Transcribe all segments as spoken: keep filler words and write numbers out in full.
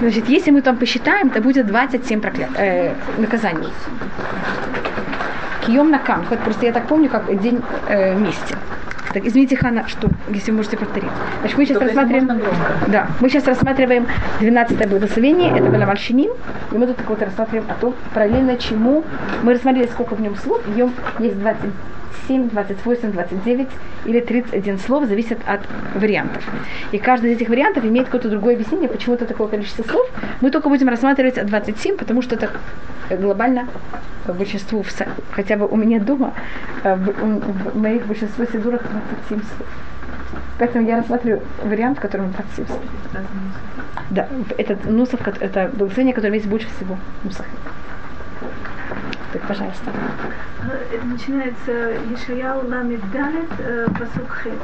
Значит, если мы там посчитаем, то будет двадцать семь прокля... э, наказаний. Кьем на кам. Хоть просто я так помню, как день э, вместе. Так, извините, Хана, что, если вы можете повторить. Значит, мы сейчас только рассматриваем, да, мы сейчас рассматриваем двенадцатое благословение, это было Мальшиним, и мы тут вот рассматриваем о том, параллельно чему. Мы рассмотрели, сколько в нем слов, в нем есть двадцать семь, двадцать восемь, двадцать девять или тридцать один слов, зависит от вариантов. И каждый из этих вариантов имеет какое-то другое объяснение, почему-то такое количество слов. Мы только будем рассматривать двадцать семь, потому что это глобально большинству, хотя бы у меня дома, в моих большинстве сидурах двадцать семь слов. Поэтому я рассматриваю вариант, в котором двадцать семь слов. Да, это нусов, это благословение, которое есть больше всего нусов. Так, пожалуйста. Это начинается Ишаяу ламед далет пасук хет.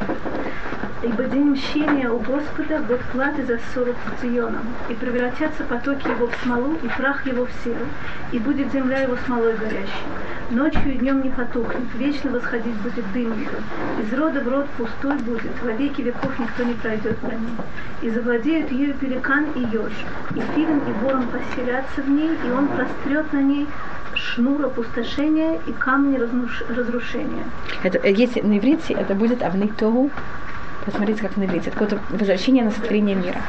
Ибо день мщения у Господа будет платы за ссору с Сионом, и превратятся потоки его в смолу, и прах его в серу, и будет земля его смолой горящей. Ночью и днем не потухнет, вечно восходить будет дым его. Из рода в род пустой будет, во веки веков никто не пройдет по ней. И завладеют ею пеликан и еж, и филин и ворон поселятся в ней, и он прострет на ней шнур опустошения и камни разрушения. Это, если на иврите, это будет авны тогу. Посмотрите, как на иврите. Это какое-то возвращение на сотворение мира.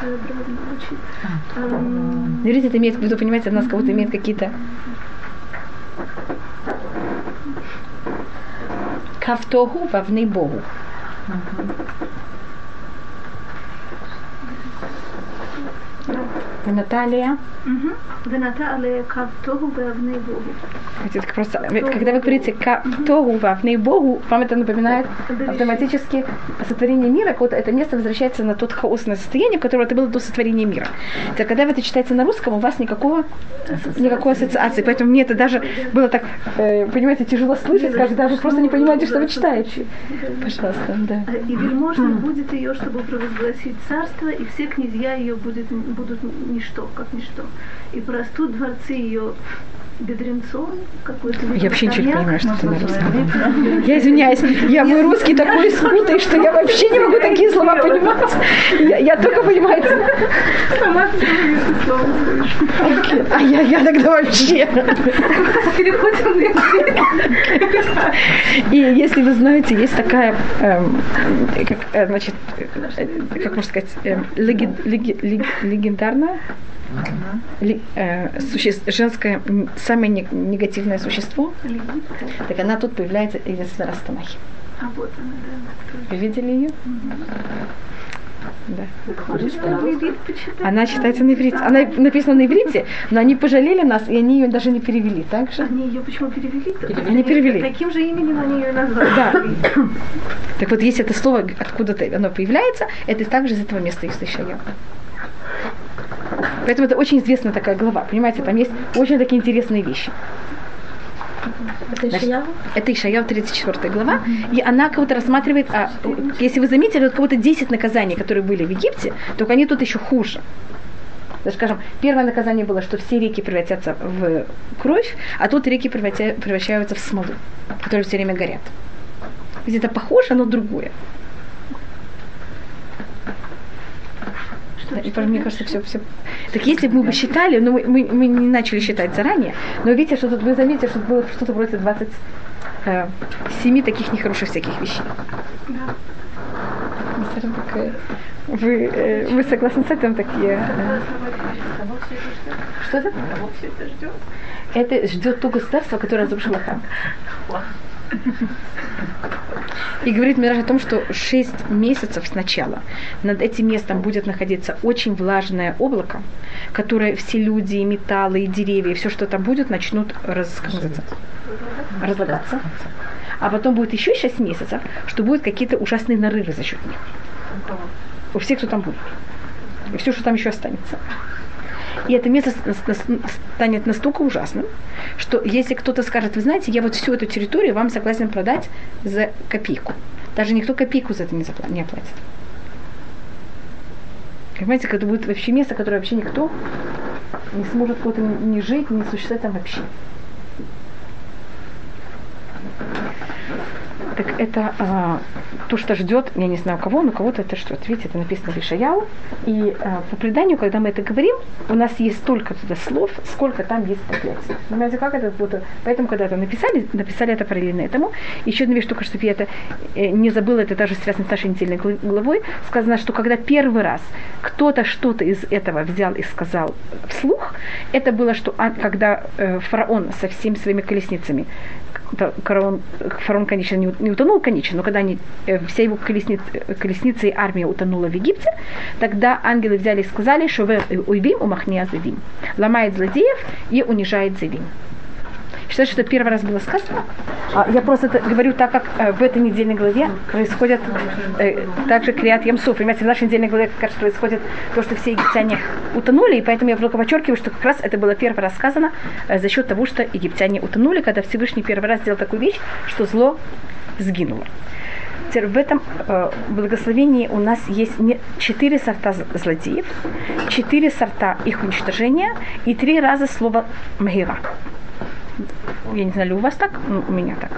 На иврите это имеет в виду, понимаете, у нас кого-то имеет какие-то... Кавтогу вовны Богу. Наталья. Наталья кавтогу вовны Богу. Просто, когда вы говорите «ка-тогу вавны Богу», вам это напоминает автоматически сотворение мира, когда это место возвращается на тот хаосное состояние, в котором это было до сотворения мира. Так, когда это читается на русском, у вас никакого, никакой ассоциации, поэтому мне это даже было так, понимаете, тяжело слышать, как даже просто не понимаете, что вы читаете. Пожалуйста, да. «И вельможным будет ее, чтобы провозгласить царство, и все князья ее будут, будут ничто, как ничто, и простут дворцы ее». Бедренцом какой-то... Я вообще ничего не понимаю, что ты на русском. Я извиняюсь, я мой русский такой скутый, что я вообще не могу такие слова понимать. Я только, понимаете... Сама ты слова. А я тогда вообще... Переходим на язык. И если вы знаете, есть такая, как, значит, как можно сказать, легендарная... Ли, э, суще... женское самое не... негативное существо, Левитта. Так она тут появляется из Растанахи. А вот она, да. Вы видели ее? Угу. Да. Да. Она читается на иврите. Она написана на иврите, но они пожалели нас, и они ее даже не перевели. Так же? Они ее почему перевели? Они, они перевели. Таким же именем они ее назвали. Да. Так вот, если это слово откуда-то оно появляется, это также из этого места из Ишаяу. Поэтому это очень известная такая глава, понимаете, там есть очень такие интересные вещи. Это Ишаяу? Это Ишаяу, тридцать четвёртая глава, mm-hmm. и она кого-то рассматривает, а, если вы заметили, вот кого-то десять наказаний, которые были в Египте, только они тут еще хуже. Даже, скажем, первое наказание было, что все реки превратятся в кровь, а тут реки превращаются в смолу, которые все время горят. Ведь это похоже, но другое. Да, и, мне кажется, все, все. Так если бы мы бы считали, но мы, мы, мы не начали считать заранее, но видите, что тут вы заметите, что было что-то вроде двадцати семи таких нехороших всяких вещей. Да. Вы, э, вы согласны с этим такие? Э, что это? Кого все это ждет? Это ждет то государство, которое разрушило Хана. И говорит Мираж о том, что шесть месяцев сначала над этим местом будет находиться очень влажное облако, которое все люди, и металлы, и деревья, и все, что там будет, начнут раз... разлагаться. А потом будет еще шесть месяцев, что будут какие-то ужасные нарывы за счет них. У всех, кто там будет. И все, что там еще останется. И это место станет настолько ужасным, что если кто-то скажет, вы знаете, я вот всю эту территорию вам согласен продать за копейку. Даже никто копейку за это не запла- не оплатит. Понимаете, это будет вообще место, которое вообще никто не сможет куда-то не жить, не существовать там вообще. Так это... А- то, что ждет, я не знаю кого, но кого-то это что? Видите, это написано в Ишаяу. И э, по преданию, когда мы это говорим, у нас есть столько туда слов, сколько там есть проклятий. Понимаете, как это? Вот, поэтому, когда это написали, написали это параллельно этому. Еще одна вещь, только чтобы я это э, не забыла, это даже связано с нашей недельной главой, сказано, что когда первый раз кто-то что-то из этого взял и сказал вслух, это было, что а, когда э, фараон со всеми своими колесницами, Фараон, фараон, конечно, не, не утонул, конечно, но когда они, э, вся его колесниц, колесница и армия утонула в Египте, тогда ангелы взяли и сказали, что уйвим умахния завим, ломает злодеев и унижает завим. Считаю, что это первый раз было сказано. Я просто говорю так, как в этой недельной главе происходит э, также Криат Ямсуф. Понимаете, в нашей недельной главе как раз происходит то, что все египтяне утонули, и поэтому я только подчеркиваю, что как раз это было первый раз сказано э, за счет того, что египтяне утонули, когда Всевышний первый раз сделал такую вещь, что зло сгинуло. Теперь в этом э, благословении у нас есть не, четыре сорта злодеев, четыре сорта их уничтожения и три раза слово «мгира». Я не знаю, у вас так, ну, у меня так.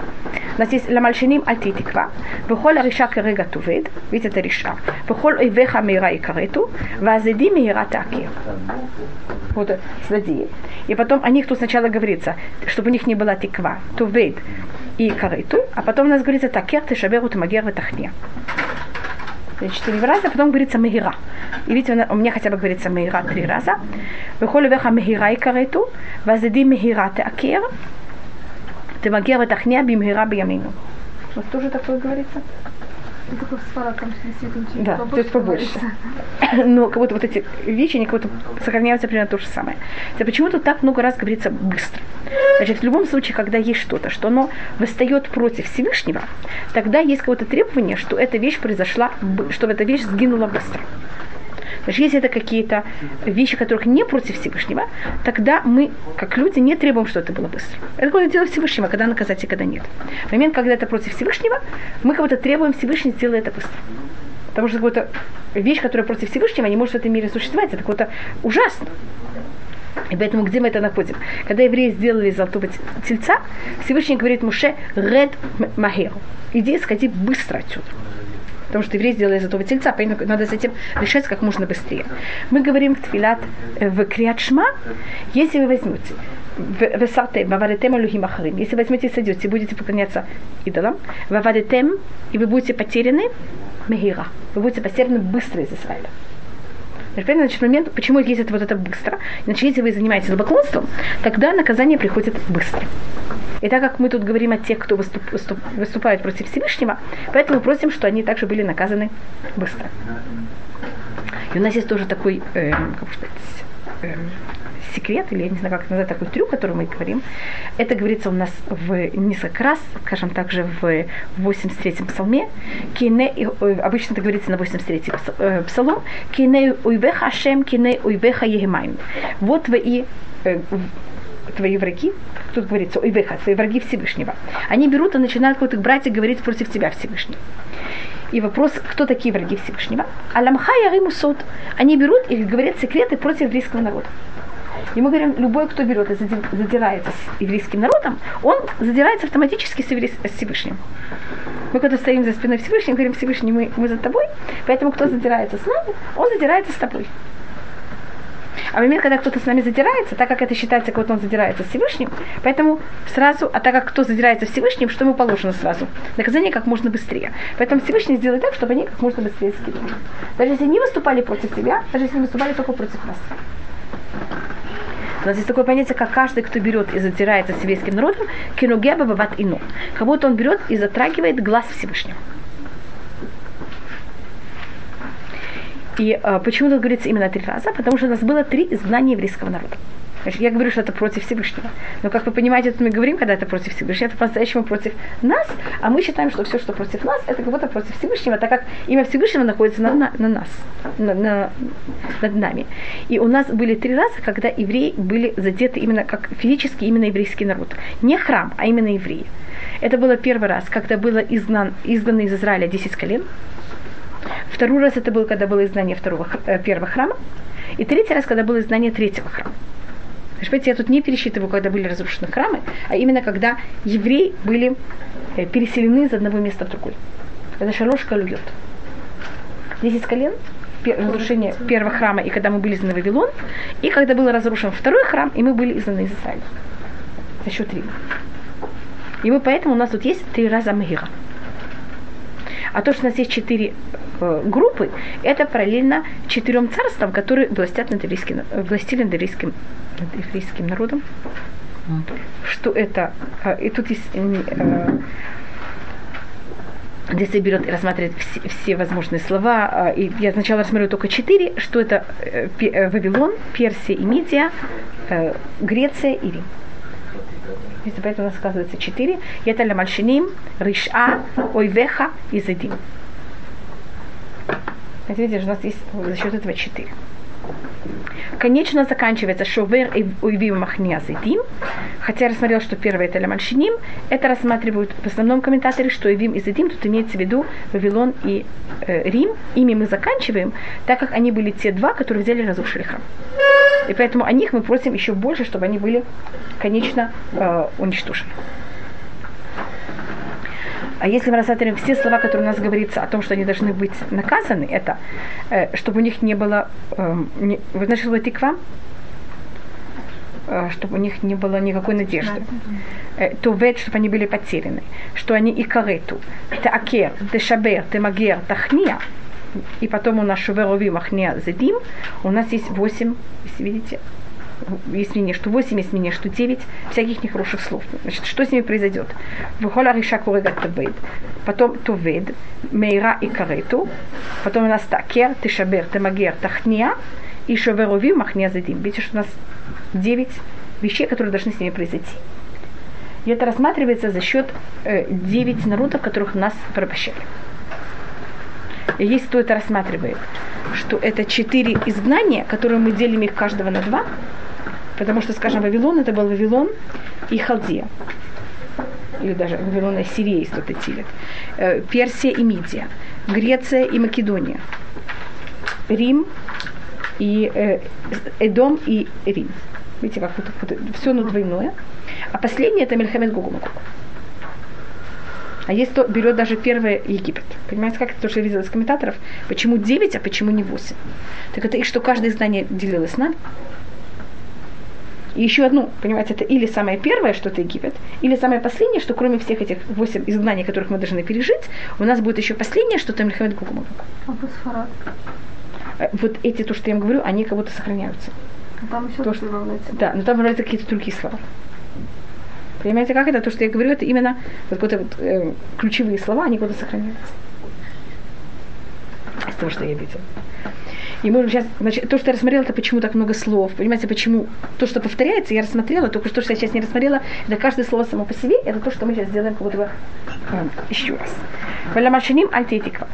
У нас есть «Ламальшиним аль-титиква», «Вехоль ариша керега тувед», видите, это риша, «Вехоль ойвеха мира и карету», «Вазеди мира таки». Вот, злодеи. И потом о них тут сначала говорится, чтобы у них не была тиква, тувед и карету, а потом у нас говорится «Такер тешаберу тамагер ватахне». Четыре раза, потом говорится «мегира». И видите, у меня хотя бы говорится «мегира» три раза. «Вехоль веха мегира и карету, вазеди мегира теакер, темагер ватахня бимгира биямину». У вас тоже такое говорится? Это как с фаратом, действительно. Да, то есть побольше. Но как будто вот эти вещи, они как будто сохраняются примерно то же самое. Почему-то так много раз говорится быстро. Значит, в любом случае, когда есть что-то, что оно восстает против Всевышнего, тогда есть какое-то требование, что эта вещь произошла, что эта вещь сгинула быстро. Даже если это какие-то вещи, которых не против Всевышнего, тогда мы, как люди, не требуем, чтобы это было быстро. Это какое-то дело Всевышнего, когда наказать и когда нет. В момент, когда это против Всевышнего, мы кого-то требуем, Всевышний сделай это быстро. Потому что какая-то вещь, которая против Всевышнего, не может в этом мире существовать. Это какое-то ужасно. И поэтому где мы это находим? Когда евреи сделали золотого тельца, Всевышний говорит Муше «Ред махер». «Иди, сходи быстро отсюда». Потому что евреи сделали золотого тельца, поэтому надо с этим решать как можно быстрее. Мы говорим в тфилат в Криат Шма, если вы возьмете, если возьмете и сойдете, будете поклоняться идолам, и вы будете потеряны, вы будете потеряны быстро из Израиля. Значит, в момент, почему ездит вот это быстро? Значит, если вы занимаетесь рабоклонством, тогда наказание приходит быстро. И так как мы тут говорим о тех, кто выступ, выступ, выступает против Всевышнего, поэтому просим, что они также были наказаны быстро. И у нас есть тоже такой, э, как сказать, э, секрет, или я не знаю, как назвать такой трюк, о котором мы говорим. Это говорится у нас в несколько раз, скажем так же, в восемьдесят третьем псалме. Кине, обычно это говорится на восемьдесят третьем псалом. Кине уйвеха Ашем, кине уйвеха Егемайм. Вот твои... Э, твои враги, тут говорится, ой, выход, твои враги Всевышнего. Они берут и начинают каких-то братьев говорить против тебя, Всевышний. И вопрос, кто такие враги Всевышнего? Аламха ярим усот. Они берут и говорят секреты против еврейского народа. И мы говорим, любой, кто берет и задирается с еврейским народом, он задирается автоматически с Всевышним. Мы когда стоим за спиной Всевышнего, говорим, Всевышний, мы, мы за тобой, поэтому кто задирается с нами, он задирается с тобой. А в момент, когда кто-то с нами задирается, так как это считается, как вот он задирается с Всевышним, поэтому сразу, а так как кто задирается с Всевышним, что ему положено сразу? Наказание как можно быстрее. Поэтому Всевышний сделает так, чтобы они как можно быстрее скинули. Даже если не выступали против тебя, даже если не выступали только против нас. У нас есть такое понятие, как каждый, кто берет и задирается с еврейским народом, киногеба бават ино. Как будто он берет и затрагивает глаз Всевышнего. И э, почему тут говорится именно три раза? Потому что у нас было три изгнания еврейского народа. Значит, я говорю, что это против Всевышнего. Но, как вы понимаете, это мы говорим, когда это против Всевышнего, это по-настоящему против нас, а мы считаем, что все, что против нас, это как будто против Всевышнего, так как имя Всевышнего находится на, на, на нас, на, на, над нами. И у нас были три раза, когда евреи были задеты именно как физически, именно еврейский народ. Не храм, а именно евреи. Это было первый раз, когда было изгнан, изгнано из Израиля десять колен. Второй раз это было, когда было изгнание второго, первого храма. И третий раз, когда было изгнание третьего храма. Понимаете, я тут не пересчитываю, когда были разрушены храмы, а именно когда евреи были переселены из одного места в другое. Это шалош калюйот. Десять колен, пер, разрушение первого храма, и когда мы были изгнаны в Вавилон, и когда был разрушен второй храм, и мы были изгнаны из Израиля. Еще три. И мы поэтому у нас тут есть три раза Мегила. А то, что у нас есть четыре э, группы, это параллельно четырем царствам, которые властят над еврейским, властили над еврейским, над еврейским народом. Mm. Что это... Э, и тут есть... Э, здесь соберет и рассматривает все, все возможные слова. И я сначала рассмотрю только четыре, что это Вавилон, Персия и Мидия, Греция и Рим. Если поэтому у нас сказывается четыре. Яталя Мальшиним, Риша, Ойвеха и Зедим. Это, видишь, у нас есть за счет этого четыре. Конечно, заканчивается Шовер и Уйвим Махния Зедим. Хотя я рассмотрела, что первое это Ламаншиним. Это рассматривают в основном комментаторы, что Уйвим и Зедим тут имеется в виду Вавилон и э, Рим. Ими мы заканчиваем, так как они были те два, которые взяли и разрушили храм. И поэтому о них мы просим еще больше, чтобы они были, конечно, э, уничтожены. А если мы рассматриваем все слова, которые у нас говорится о том, что они должны быть наказаны, это, э, чтобы у них не было, э, не, вы знаете, что было тиква? Э, чтобы у них не было никакой надежды. Э, то вед, чтобы они были потеряны. Что они и карету, теакер, тешабер, темагер, тахния. И потом у нас шуверови, махния, зедим. У нас есть восемь, если видите, есть мнение, что восемь, есть мнение, что девять всяких нехороших слов. Значит, что с ними произойдет? Потом тувед, мейра и карету. Потом у нас такер, тешабер, темагер, тахния. И шоверови, махния, задим. Видите, что у нас девять вещей, которые должны с ними произойти. И это рассматривается за счет девяти народов, которых нас порабощали. И здесь кто это рассматривает, что это четыре изгнания, которые мы делим их каждого на два. Потому что, скажем, Вавилон, это был Вавилон и Халдея. Или даже Вавилон и Сирия, если кто-то тилит. Персия и Мидия. Греция и Македония. Рим и э, Эдом и Рим. Видите, как вот, вот, все ну двойное. А последнее это Мельхамед Гогомагог. А если то берет даже первое Египет. Понимаете, как это тоже видел из комментаторов? Почему девять, а почему не восемь? Так это и что каждое издание делилось нами. И еще одну, понимаете, это или самое первое, что это Египет, или самое последнее, что кроме всех этих восемь изгнаний, которых мы должны пережить, у нас будет еще последнее, что там Мельхамед Гогомагог. А Босфора? Вот эти, то, что я им говорю, они как будто сохраняются. А там еще то, что... Да, но там добавляются какие-то другие слова. Понимаете, как это? То, что я говорю, это именно вот, вот, вот, э, ключевые слова, они куда-то сохраняются. Это то, что я видела. И мы сейчас, значит, то, что я рассмотрела, это почему так много слов. Понимаете, почему то, что повторяется, я рассмотрела, только то, что я сейчас не рассмотрела, это каждое слово само по себе, это то, что мы сейчас делаем как будто бы еще раз. Лямальшиним альтетиква.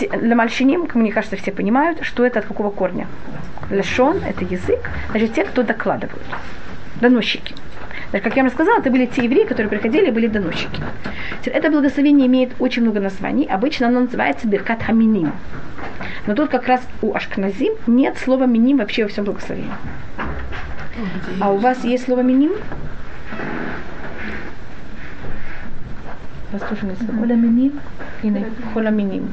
Лямальшиним, как мне кажется, все понимают, что это от какого корня. Лешон – это язык, значит, те, кто докладывают, доносчики. Как я вам рассказала, это были те евреи, которые приходили, были доносчики. Это благословение имеет очень много названий. Обычно оно называется Биркат ха-миним. Но тут как раз у ашкеназим нет слова миним вообще во всем благословении. А у вас есть слово миним? У вас тоже нет слова. Хола миним. Хола миним.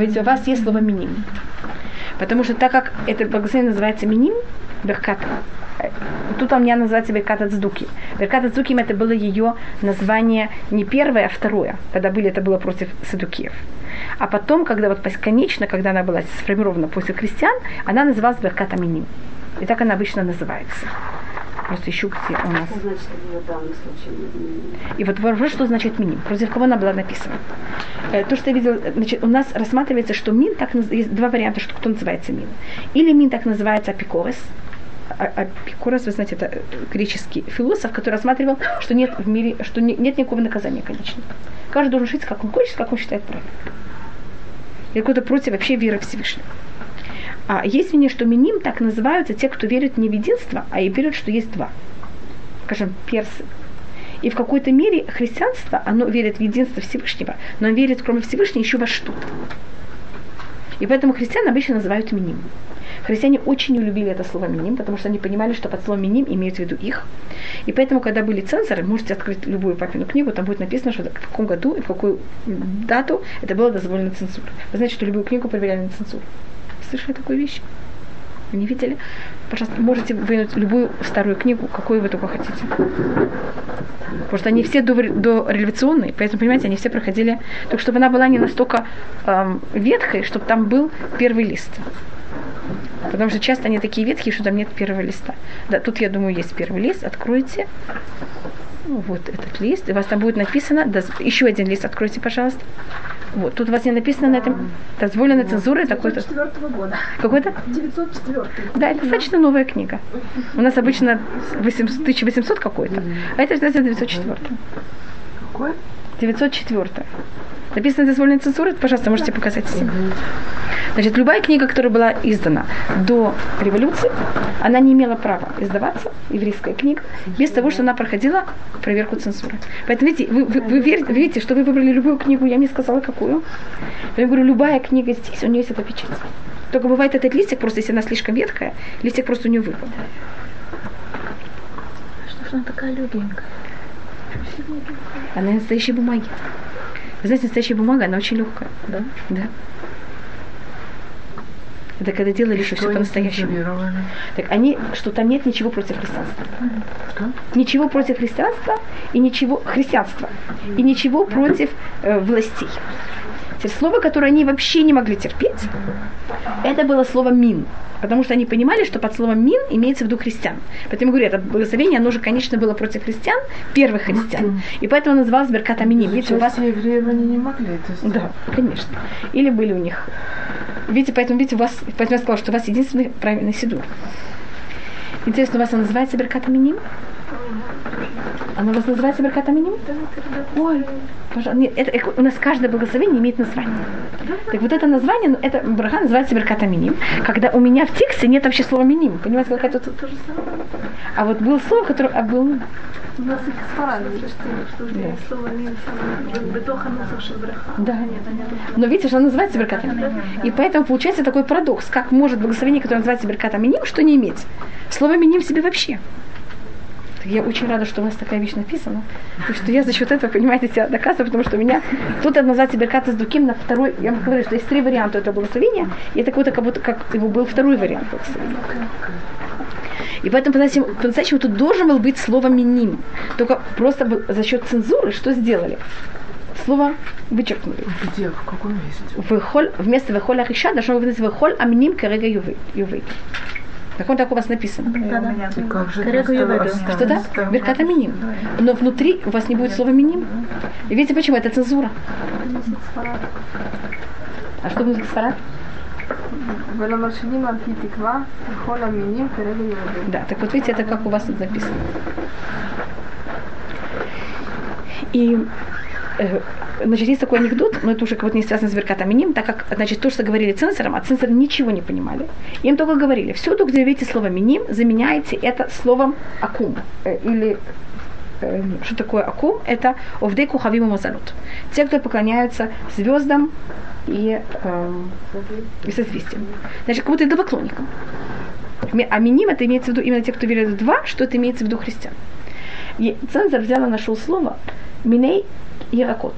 Ведь у вас есть слово миним. Потому что так как это благословение называется миним, Биркат, тут у меня называется Беркат ха-цдуки. Беркат ха-цдуки это было ее название не первое, а второе. Когда были, это было против садукеев. А потом, когда вот конечно, когда она была сформирована после христиан, она называлась Беркат ха-миним. И так она обычно называется. Просто ищу, где у нас. И вот вопрос, что значит миним? Против кого она была написана? То, что я видела, значит, у нас рассматривается, что мин так есть два варианта, что кто называется мин. Или мин так называется апикорес. Апикорес, вы знаете, это греческий философ, который рассматривал, что нет в мире, что не, нет никакого наказания, конечно. Каждый должен жить, как он хочет, как он считает правильным. Или кто-то против вообще веры Всевышнего. А есть мнение, что миним так называются те, кто верит не в единство, а и верят, что есть два. Скажем, персы. И в какой-то мере христианство, оно верит в единство Всевышнего, но он верит, кроме Всевышнего, еще во что-то. И поэтому христиан обычно называют миним. Христиане очень улюбили это слово «миним», потому что они понимали, что под словом «миним» имеют в виду их. И поэтому, когда были цензоры, можете открыть любую папину книгу, там будет написано, что в каком году и в какую дату это было дозволено цензурой. Вы знаете, что любую книгу проверяли на цензуру. Слышали такую вещь? Вы не видели? Пожалуйста, можете вынуть любую старую книгу, какую вы только хотите. Потому что они все дореволюционные, поэтому, понимаете, они все проходили, только чтобы она была не настолько эм, ветхой, чтобы там был первый лист. Потому что часто они такие ветхие, что там нет первого листа. Да, тут, я думаю, есть первый лист. Откройте вот этот лист. И у вас там будет написано... Доз... Еще один лист откройте, пожалуйста. Вот. Тут у вас не написано на этом... Дозволена цензура такой-то... девятьсот четвёртого года. Какой-то? девятьсот четвёртый. Да, это достаточно новая книга. У нас обычно тысяча восемьсот какой-то. А это девятьсот четвёртый. Какой? девятьсот четвёртый. Написано дозволенная цензура, пожалуйста, можете показать всем. Значит, любая книга, которая была издана до революции, она не имела права издаваться, еврейская книга, без того, что она проходила проверку цензуры. Поэтому, видите, вы, вы, вы видите, что вы выбрали любую книгу, я не сказала, какую. Я говорю, любая книга здесь, у нее есть эта печать. Только бывает этот листик, просто если она слишком ветхая, листик просто у нее выпал. Что ж она такая легенькая? Она на настоящей бумаге. Вы знаете, настоящая бумага, она очень легкая. Да? Да. Это когда делали еще все по-настоящему. Так они, что там нет ничего против христианства. Что? Ничего против христианства и ничего... Христианства. И ничего против э, властей. Теперь слово, которое они вообще не могли терпеть, это было слово «мин». Потому что они понимали, что под словом «мин» имеется в виду христиан. Поэтому, говорю, это благословение, оно же, конечно, было против христиан, первых христиан. И поэтому называлось «Биркат ха-миним». Если у вас... евреев они не могли это сделать. Да, конечно. Или были у них... Видите, поэтому, видите, у вас... Поэтому я сказала, что у вас единственный правильный сидур. Интересно, у вас она называется «Биркат ха-миним»? Она у вас называется «Биркат ха-миним»? Ой, пожалуйста. Нет, это, у нас каждое благословение имеет название. Так вот это название, это браха называется «Биркат ха-миним», когда у меня в тексте нет вообще слова «миним». Понимаете, как это тут? А вот было слово, которое... А был... У нас и ксфаран, что же есть слово «миним». Бетоха называется браха. Да. Но видите, что она называется «Биркат ха-миним». И поэтому получается такой парадокс. Как может благословение, которое называется «Биркат ха-миним», что не иметь? Слово «миним» себе вообще. Я очень рада, что у нас такая вещь написана. Потому что я за счет этого, понимаете, себя доказываю, потому что у меня тут называется «Биркат ха-миним» на второй... Я вам говорю, что есть три варианта этого благословения. И это какой-то, как будто как его был второй вариант благословения. И поэтому по-настоящему, по-настоящему тут должен был быть слово «миним». Только просто за счет цензуры что сделали? Слово вычеркнули. Где? В каком месте? В холь, вместо «вехоль ахиша» должно быть «вехоль аминим керега ювы». Так он так у вас написано. Да, да. Что да? Биркат ха-миним. Но внутри у вас не будет слова «миним». И видите почему? Это цензура. А что будет сфарад? Да, так вот видите, это как у вас тут написано. И... Значит, есть такой анекдот, но это уже как будто не связано с «Биркат ха-миним», так как, значит, то, что говорили цензорам, а цензоры ничего не понимали. Им только говорили, всюду, где видите слово «миним», заменяйте это словом «акум». Э, или, э, что такое «акум»? Это «овдей кухавим мазалот». Те, кто поклоняются звездам и, э, и созвездиям. Значит, как будто идолопоклонникам. А «миним» это имеется в виду именно те, кто верит в два, что это имеется в виду христиан. И цензор взял и нашел слово «миней», ярокот.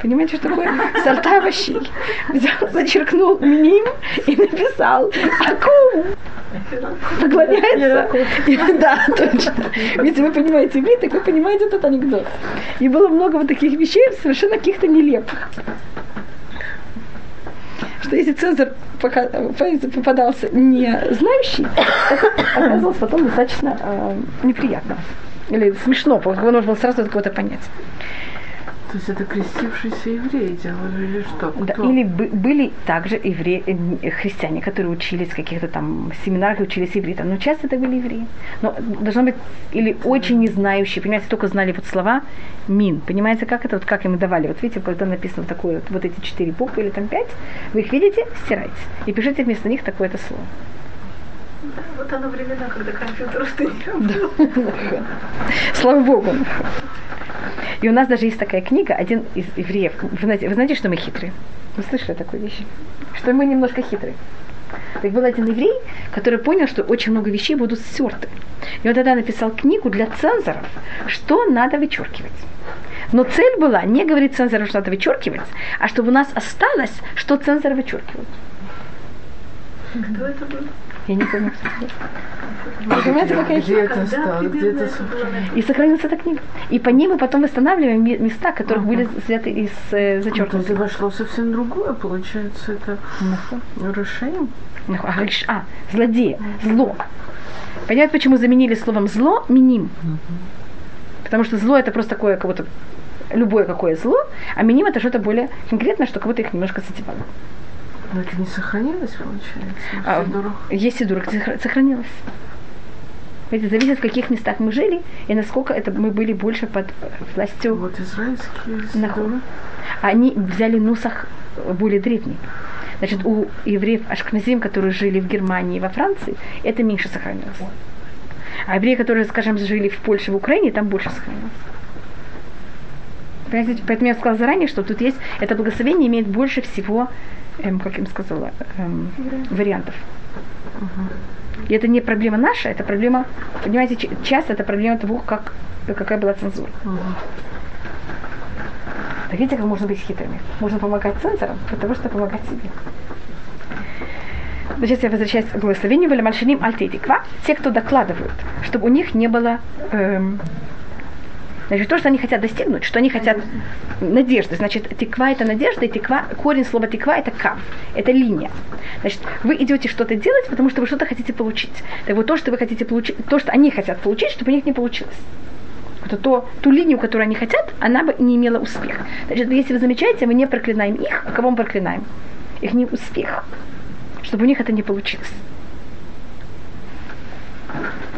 Понимаете, что такое? Сорта овощей. Взял, зачеркнул «миним» и написал «акум». Поклоняется. Да, точно. Если вы понимаете иврит, так вы понимаете этот анекдот. И было много вот таких вещей, совершенно каких-то нелепых. Что если цензор пока, попадался не знающий, оказалось потом достаточно э, неприятно. Или смешно, потому что нужно было сразу от кого-то понять. То есть это крестившиеся евреи делали или что? Да, или бы, были также евреи, э, христиане, которые учились в каких-то там семинарах, учились ивритом. Но часто это были евреи. Но должно быть, или очень незнающие, понимаете, только знали вот слова «мин». Понимаете, как это, вот как им давали? Вот видите, когда написано вот такое, вот эти четыре буквы или там пять, вы их видите, стирайте. И пишите вместо них такое-то слово. Да, вот оно времена, когда компьютер что не работал. Да. Слава Богу. И у нас даже есть такая книга, один из евреев. Вы знаете, вы знаете, что мы хитрые? Вы слышали такую вещь? Что мы немножко хитрые. Так был один еврей, который понял, что очень много вещей будут стерты. И он тогда написал книгу для цензоров, что надо вычеркивать. Но цель была не говорить цензорам, что надо вычеркивать, а чтобы у нас осталось, что цензоры вычеркивают. Кто это был? Я не помню, кто это был. Где, какая где это стало? Где-то... И сохранилась эта книга. И по ней мы потом восстанавливаем места, которые ага. были взяты из э, зачеркнутых. Это вошло совсем другое, получается, это решение. А, злодея, зло. Понятно, почему заменили словом зло миним? Потому что зло это просто такое, как будто любое какое зло, а миним это что-то более конкретное, что как будто их немножко задевало. Но это не сохранилось, получается? А, есть сидура, где сохранилось. Это зависит, в каких местах мы жили, и насколько это мы были больше под властью. Вот израильские сидуры. Они взяли нусах более древний. Значит, у евреев ашкназим, которые жили в Германии и во Франции, это меньше сохранилось. А евреи, которые, скажем, жили в Польше, в Украине, там больше сохранилось. Понимаете? Поэтому я сказала заранее, что тут есть... Это благословение имеет больше всего, эм, как я им сказала, эм, вариантов. Угу. И это не проблема наша, это проблема... Понимаете, часто это проблема того, как, какая была цензура. Угу. Так видите, как можно быть хитрыми? Можно помогать цензорам для того, чтобы помогать себе. Сейчас я возвращаюсь к благословению. Валямальшиним альтейдиква. Те, кто докладывают, чтобы у них не было... Эм, значит, то, что они хотят достигнуть, что они хотят надежды. Значит, тиква – это надежда, и тиква, корень слова тиква – это кав, это линия. Значит, вы идете что-то делать, потому что вы что-то хотите получить. Так вот, то, что вы хотите получить, то, что они хотят получить, чтобы у них не получилось. Вот, то, ту линию, которую они хотят, она бы не имела успеха. Значит, если вы замечаете, мы не проклинаем их, а кого мы проклинаем? Их не успех, чтобы у них это не получилось.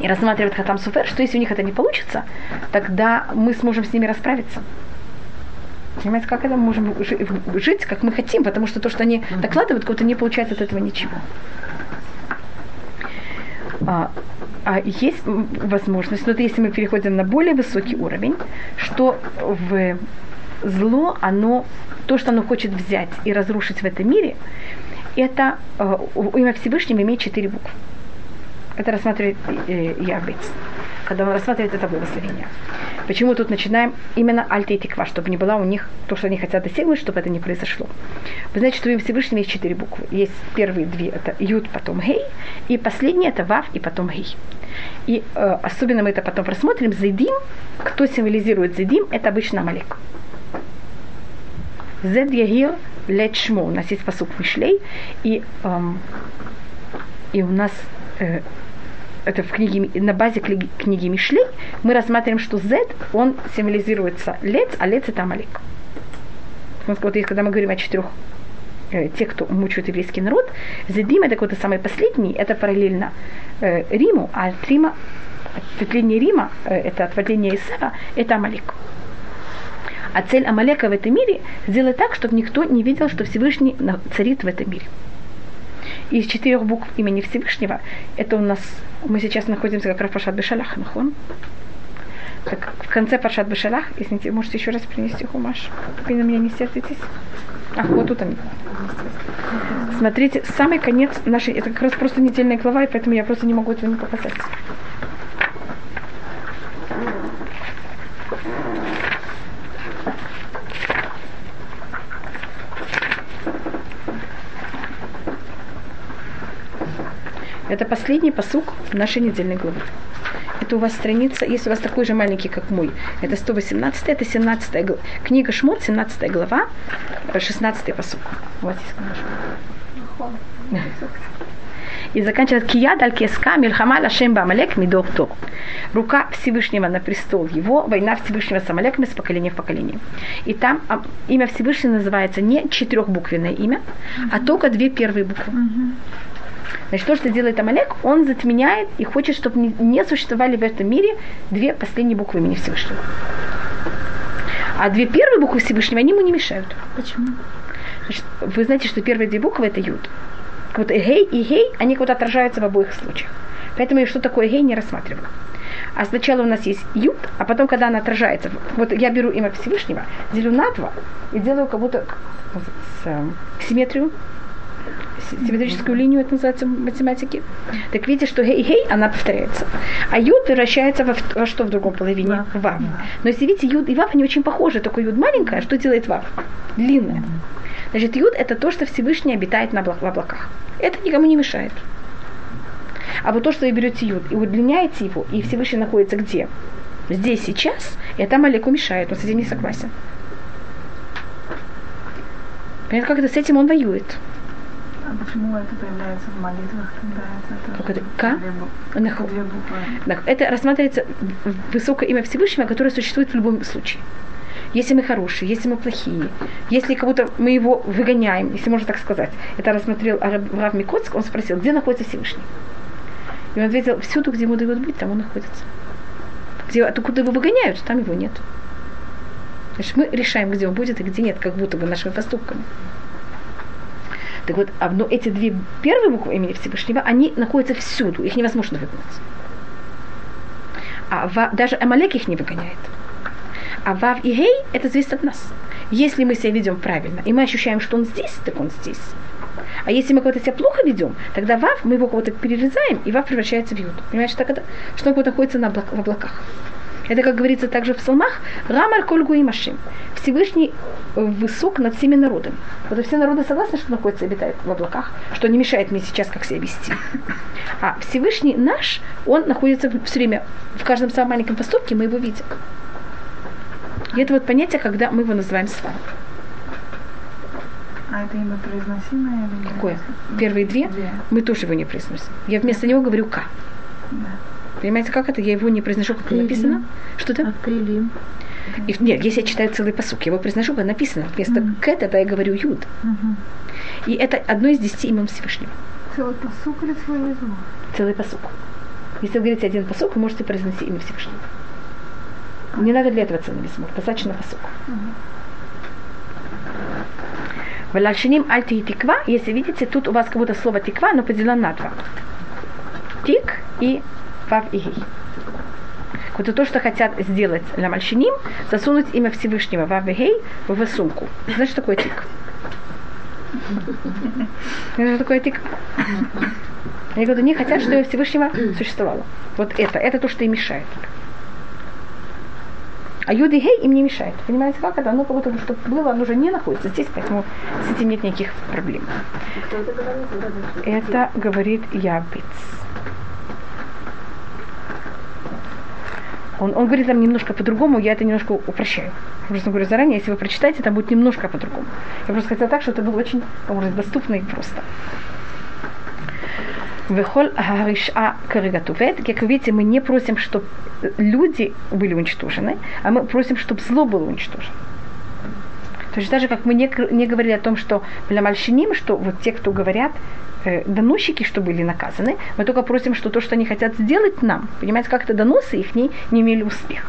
И рассматривает Хатам Суфер, что если у них это не получится, тогда мы сможем с ними расправиться. Понимаете, как это мы можем жить, как мы хотим, потому что то, что они докладывают, кого-то не получается от этого ничего. А, а есть возможность, но это если мы переходим на более высокий уровень, что в зло, оно, то, что оно хочет взять и разрушить в этом мире, это имя Всевышнего имеет четыре буквы. Это рассматривает Явбец, когда он рассматривает это благословение. Почему тут начинаем именно альта и тиква, чтобы не было у них то, что они хотят достигнуть, чтобы это не произошло. Вы знаете, что у Всевышнего есть четыре буквы. Есть первые две, это ют, потом гей, и последняя это вав и потом гей. И э, особенно мы это потом рассмотрим. Зедим, кто символизирует зедим, это обычно Амалек. Зед ягир лечмо. У нас есть пасук Мишлей, и, э, и у нас... Э, это в книге, на базе книги, книги Мишлей, мы рассматриваем, что Z, он символизируется лец, а лец это Амалик. Вот, когда мы говорим о четырех, э, тех, кто мучает еврейский народ, Зедим это какой-то самый последний, это параллельно э, Риму, а от Рима, ответвление Рима, э, это ответвление Исава, это Амалик. А цель Амалека в этом мире сделать так, чтобы никто не видел, что Всевышний царит в этом мире. Из четырех букв имени Всевышнего, это у нас, мы сейчас находимся как раз в Паршат Бешаллах, нахон. Так, в конце Паршат Бешаллах, извините, можете еще раз принести хумаш. Вы на меня не сердитесь. Ах, вот тут они. Смотрите, самый конец нашей, это как раз просто недельная глава, и поэтому я просто не могу этого не показать. Это последний пасук нашей недельной главы. Это у вас страница, если у вас такой же маленький, как мой, это сто восемнадцатая, это семнадцатая глава. Книга Шмот, семнадцатая глава, шестнадцатый пасук. Вот здесь, конечно. И заканчивается «Кияд аль-кеска мильхама лашем бамалек мидор тор». Рука Всевышнего на престол его, война Всевышнего с Амалеком из поколения в поколение. И там а, имя Всевышнего называется не четырехбуквенное имя, mm-hmm. а только две первые буквы. Mm-hmm. Значит, то, что делает Амалек, он затменяет и хочет, чтобы не, не существовали в этом мире две последние буквы имени Всевышнего. А две первые буквы Всевышнего, они ему не мешают. Почему? Значит, вы знаете, что первые две буквы – это юд. Вот эгей и гей, они как-то отражаются в обоих случаях. Поэтому я что такое гей не рассматривала. А сначала у нас есть юд, а потом, когда она отражается, вот я беру имя Всевышнего, делю на два и делаю как будто симметрию. симметрическую линию, это называется в математике. Так видите, что гей-гей, она повторяется. А юд превращается во, во что в другом половине? Вав. вав. Но если видите, юд и вав, они очень похожи. Только юд маленькая, что делает вав? Длинная. Значит, юд это то, что Всевышний обитает на облак- в облаках. Это никому не мешает. А вот то, что вы берете юд и удлиняете его, и Всевышний находится где? Здесь, сейчас, и там Алеку мешает. Он с этим не согласен. Понятно, как это с этим он воюет. А почему это появляется в молитвах? Тогда это как это? К? Две буквы. Так, это рассматривается высокое имя Всевышнего, которое существует в любом случае. Если мы хорошие, если мы плохие, если кого-то мы его выгоняем, если можно так сказать. Это рассмотрел Рав Микоцк, он спросил, где находится Всевышний. И он ответил, всюду, где ему дают быть, там он находится. Где, откуда его выгоняют, там его нет. Значит, мы решаем, где он будет и где нет, как будто бы нашими поступками. Так вот, а, но эти две первые буквы имени Всевышнего, они находятся всюду, их невозможно выгнать. А ва, даже Амалек их не выгоняет. А вав и гей, это зависит от нас. Если мы себя ведем правильно, и мы ощущаем, что он здесь, так он здесь. А если мы кого-то себя плохо ведем, тогда вав, мы его кого-то перерезаем, и вав превращается в юд. Понимаешь, так это, что он будет находится на облак, в облаках. Это, как говорится также в псалмах, «Рамар кольгу и машим». Всевышний высок над всеми народами. Вот все народы согласны, что находится обитает в облаках, что не мешает мне сейчас как себя вести. А Всевышний наш, он находится все время, в каждом самом маленьком поступке мы его видим. И это вот понятие, когда мы его называем «свар». А это имя произносимое? Какое? Первые две? две? Мы тоже его не произносим. Я вместо него говорю «ка». Да. Понимаете, как это? Я его не произношу, как Акрилим. Написано. Что это? Акрилим. И, нет, если я читаю целый пасук, я его произношу, как написано. Вместо mm-hmm. «кэ» тогда я говорю «юд». Mm-hmm. И это одно из десяти имен Всевышнего. Целый пасук или целый звук? Целый пасук. Если вы говорите один пасук, вы можете произносить имя Всевышнего. Mm-hmm. Не надо для этого целый мизмор. Достаточно пасук. Mm-hmm. Валашиним альти и тиква. Если видите, тут у вас как будто слово «тиква», но поделено на два. Тик и... Вот то, что хотят сделать ламальшиним, засунуть имя Всевышнего вав-и-гей в сумку. Знаешь, что такое тик? Знаешь, что такое тик? Они говорят, не хотят, чтобы Всевышнего существовало. Вот это, это то, что им мешает. А юд-и-гей им не мешает. Понимаете, как это? Оно как будто бы, что было, оно уже не находится здесь, поэтому с этим нет никаких проблем. Кто это говорит? Это говорит Явбец. Он, он говорит там немножко по-другому, я это немножко упрощаю. Просто говорю заранее, если вы прочитаете, там будет немножко по-другому. Я просто хотела так, что это было очень, может, доступно и просто. Вехоль гариша каригатувет. Как вы видите, мы не просим, чтобы люди были уничтожены, а мы просим, чтобы зло было уничтожено. То есть даже как мы не, не говорили о том, что блямальщиним, что вот те, кто говорят, доносчики, что были наказаны, мы только просим, что то, что они хотят сделать нам, понимаете, как-то доносы их не, не имели успеха.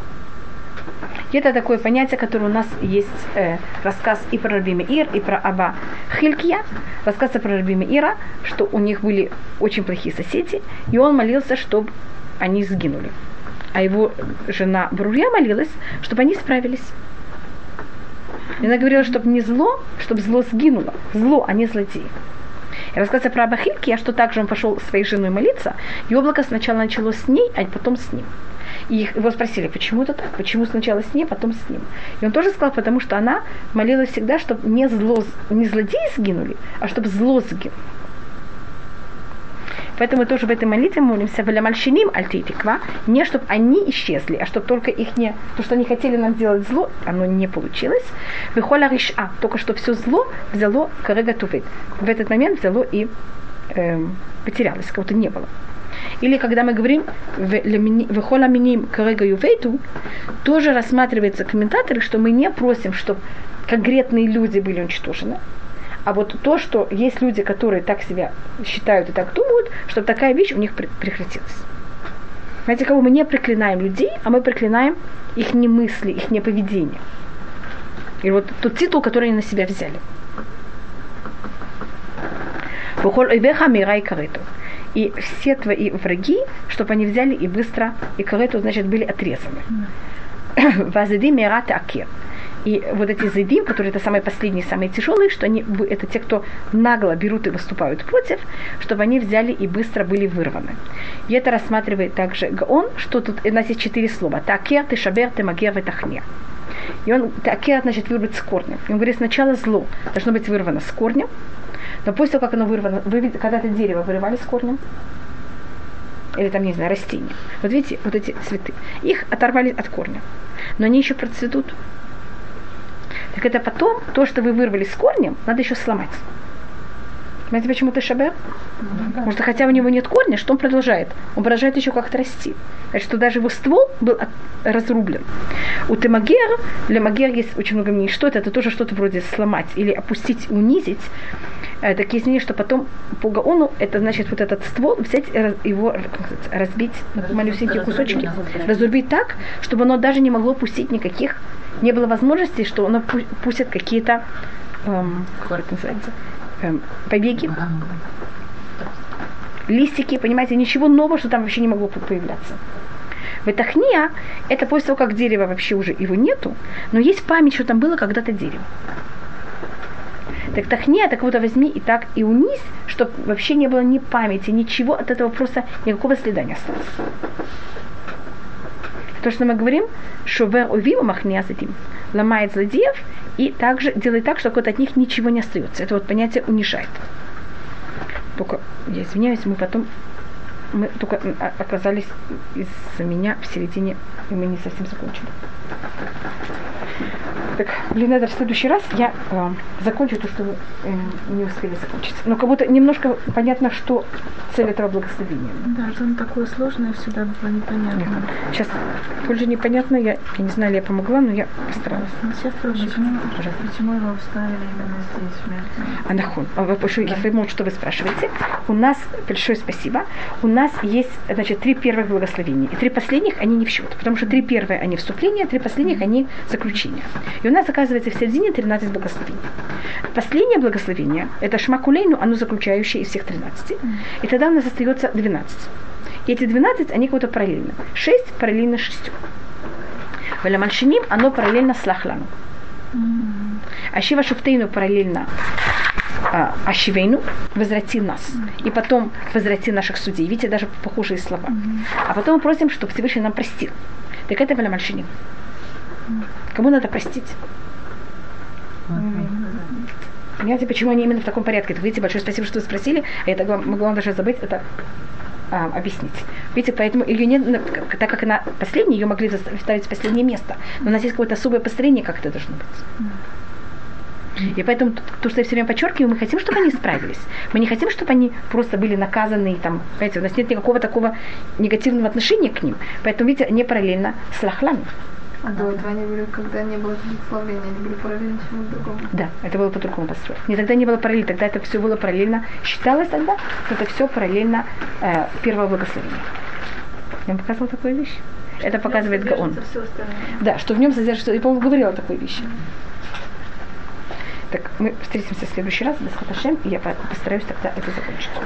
И это такое понятие, которое у нас есть э, рассказ и про Рабими Ир, и про Абба Хилькия, рассказ про Рабими Ира, что у них были очень плохие соседи, и он молился, чтобы они сгинули. А его жена Бруя молилась, чтобы они справились. И она говорила, чтобы не зло, чтобы зло сгинуло. Зло, а не злодеи. Я рассказываю про Абба Хилькия, что также он пошел своей женой молиться, и облако сначала начало с ней, а потом с ним. И его спросили, почему это так? Почему сначала с ней, потом с ним? И он тоже сказал, потому что она молилась всегда, чтобы не, зло, не злодеи сгинули, а чтобы зло сгинуло. Поэтому мы тоже в этой молитве молимся «Валямальщиним альтитиква», не чтобы они исчезли, а чтобы только их не... То, что они хотели нам делать зло, оно не получилось. «Вихоля риша», только что все зло взяло «карега тувит». В этот момент взяло и э, потерялось, кого-то не было. Или когда мы говорим «Вихоля миним карега ювейту», тоже рассматривается комментаторы, что мы не просим, чтобы конкретные люди были уничтожены. А вот то, что есть люди, которые так себя считают и так думают, чтобы такая вещь у них прекратилась. Знаете, кого мы не проклинаем людей, а мы проклинаем их не мысли, их не поведение. И вот тот титул, который они на себя взяли. И все твои враги, чтобы они взяли и быстро, и карету, значит, были отрезаны. Вазади мирата аке. И вот эти зайдим, которые это самые последние, самые тяжелые, что они, это те, кто нагло берут и выступают против, чтобы они взяли и быстро были вырваны. И это рассматривает также Гаон, что тут у нас есть четыре слова. Такер, тешабер, темагер, ветахне. И он, такер, значит, вырвать с корнем. И он говорит, сначала зло должно быть вырвано с корнем, но после того, как оно вырвано, вы видите, когда-то дерево вырывали с корнем, или там, не знаю, растения. Вот видите, вот эти цветы. Их оторвали от корня, но они еще процветут. Так это потом, то, что вы вырвали с корнем, надо еще сломать. Понимаете, почему ты шабер? Mm-hmm. Потому что хотя у него нет корня, что он продолжает? Он продолжает еще как-то расти. Значит, что даже его ствол был от... разрублен. У темагер, для магер есть очень много мнений, что это, это тоже что-то вроде сломать или опустить, унизить. Э, такие мнения, что потом по Гаону, это значит вот этот ствол взять, его разбить на малюсенькие кусочки, разрубить. разрубить так, чтобы оно даже не могло пустить никаких, не было возможности, что оно пу- пустит какие-то, эм, как это называется, побеги, листики, понимаете, ничего нового, что там вообще не могло появляться. Ветахния, это после того, как дерева вообще уже его нету, но есть память, что там было когда-то дерево. Так тахния, так вот возьми и так и унизь, чтобы вообще не было ни памяти, ничего от этого просто, никакого следа не осталось. То, что мы говорим, шовер увима махния задим, ломает злодеев и также делает так, что от них ничего не остается. Это вот понятие унижает. Только, я извиняюсь, мы потом, мы только оказались из-за меня в середине, и мы не совсем закончили. Так, блин, это в следующий раз я э, закончу то, что вы э, не успели закончить. Но как будто немножко понятно, что цель этого благословения. Да, что оно такое сложное всегда было непонятно. Нет. Сейчас тоже непонятно, я, я не знаю, ли я помогла, но я постаралась. Ну, сейчас пробуйте. Почему его вставили именно здесь, в Мертве? Анахон, да. Что вы спрашиваете. У нас, большое спасибо, у нас есть, значит, три первых благословения. И три последних, они не в счет. Потому что три первые, они вступления, три последних, они заключения. И у нас, оказывается, в середине тринадцать благословений. Последнее благословение, это шмакулейну, оно заключающее из всех тринадцати. И тогда у нас остается двенадцать. И эти двенадцать, они как-то параллельны. шесть параллельно шесть. Валямальшиним, оно параллельно слахлану. Ашива шуфтейну параллельно ашивейну, возврати нас. И потом возврати наших судей. Видите, даже похожие слова. А потом мы просим, чтобы Всевышний нам простил. Так это валямальшиним. Кому надо простить? Понимаете, почему они именно в таком порядке? Это, видите, большое спасибо, что вы спросили, а я так могла вам даже забыть это а, объяснить. Видите, поэтому ее не, так как она последняя, ее могли вставить в последнее место. Но у нас есть какое-то особое построение, как это должно быть. И поэтому то, что я все время подчеркиваю, мы хотим, чтобы они справились. Мы не хотим, чтобы они просто были наказаны. Там, понимаете, у нас нет никакого такого негативного отношения к ним. Поэтому, видите, они параллельно с лахланом. А до этого они были, когда не было благословения, они были параллельно чему-то другому. Да, это было по-другому построено. Не тогда не было параллельно, тогда это все было параллельно. Считалось тогда, что это все параллельно э, первого благословения. Я вам показывала такую вещь. Что это показывает Гаон. Да, что в нем содержится, я, по-моему, говорила о такой вещи. Mm-hmm. Так, мы встретимся в следующий раз, без хаташем, и я постараюсь тогда это закончить.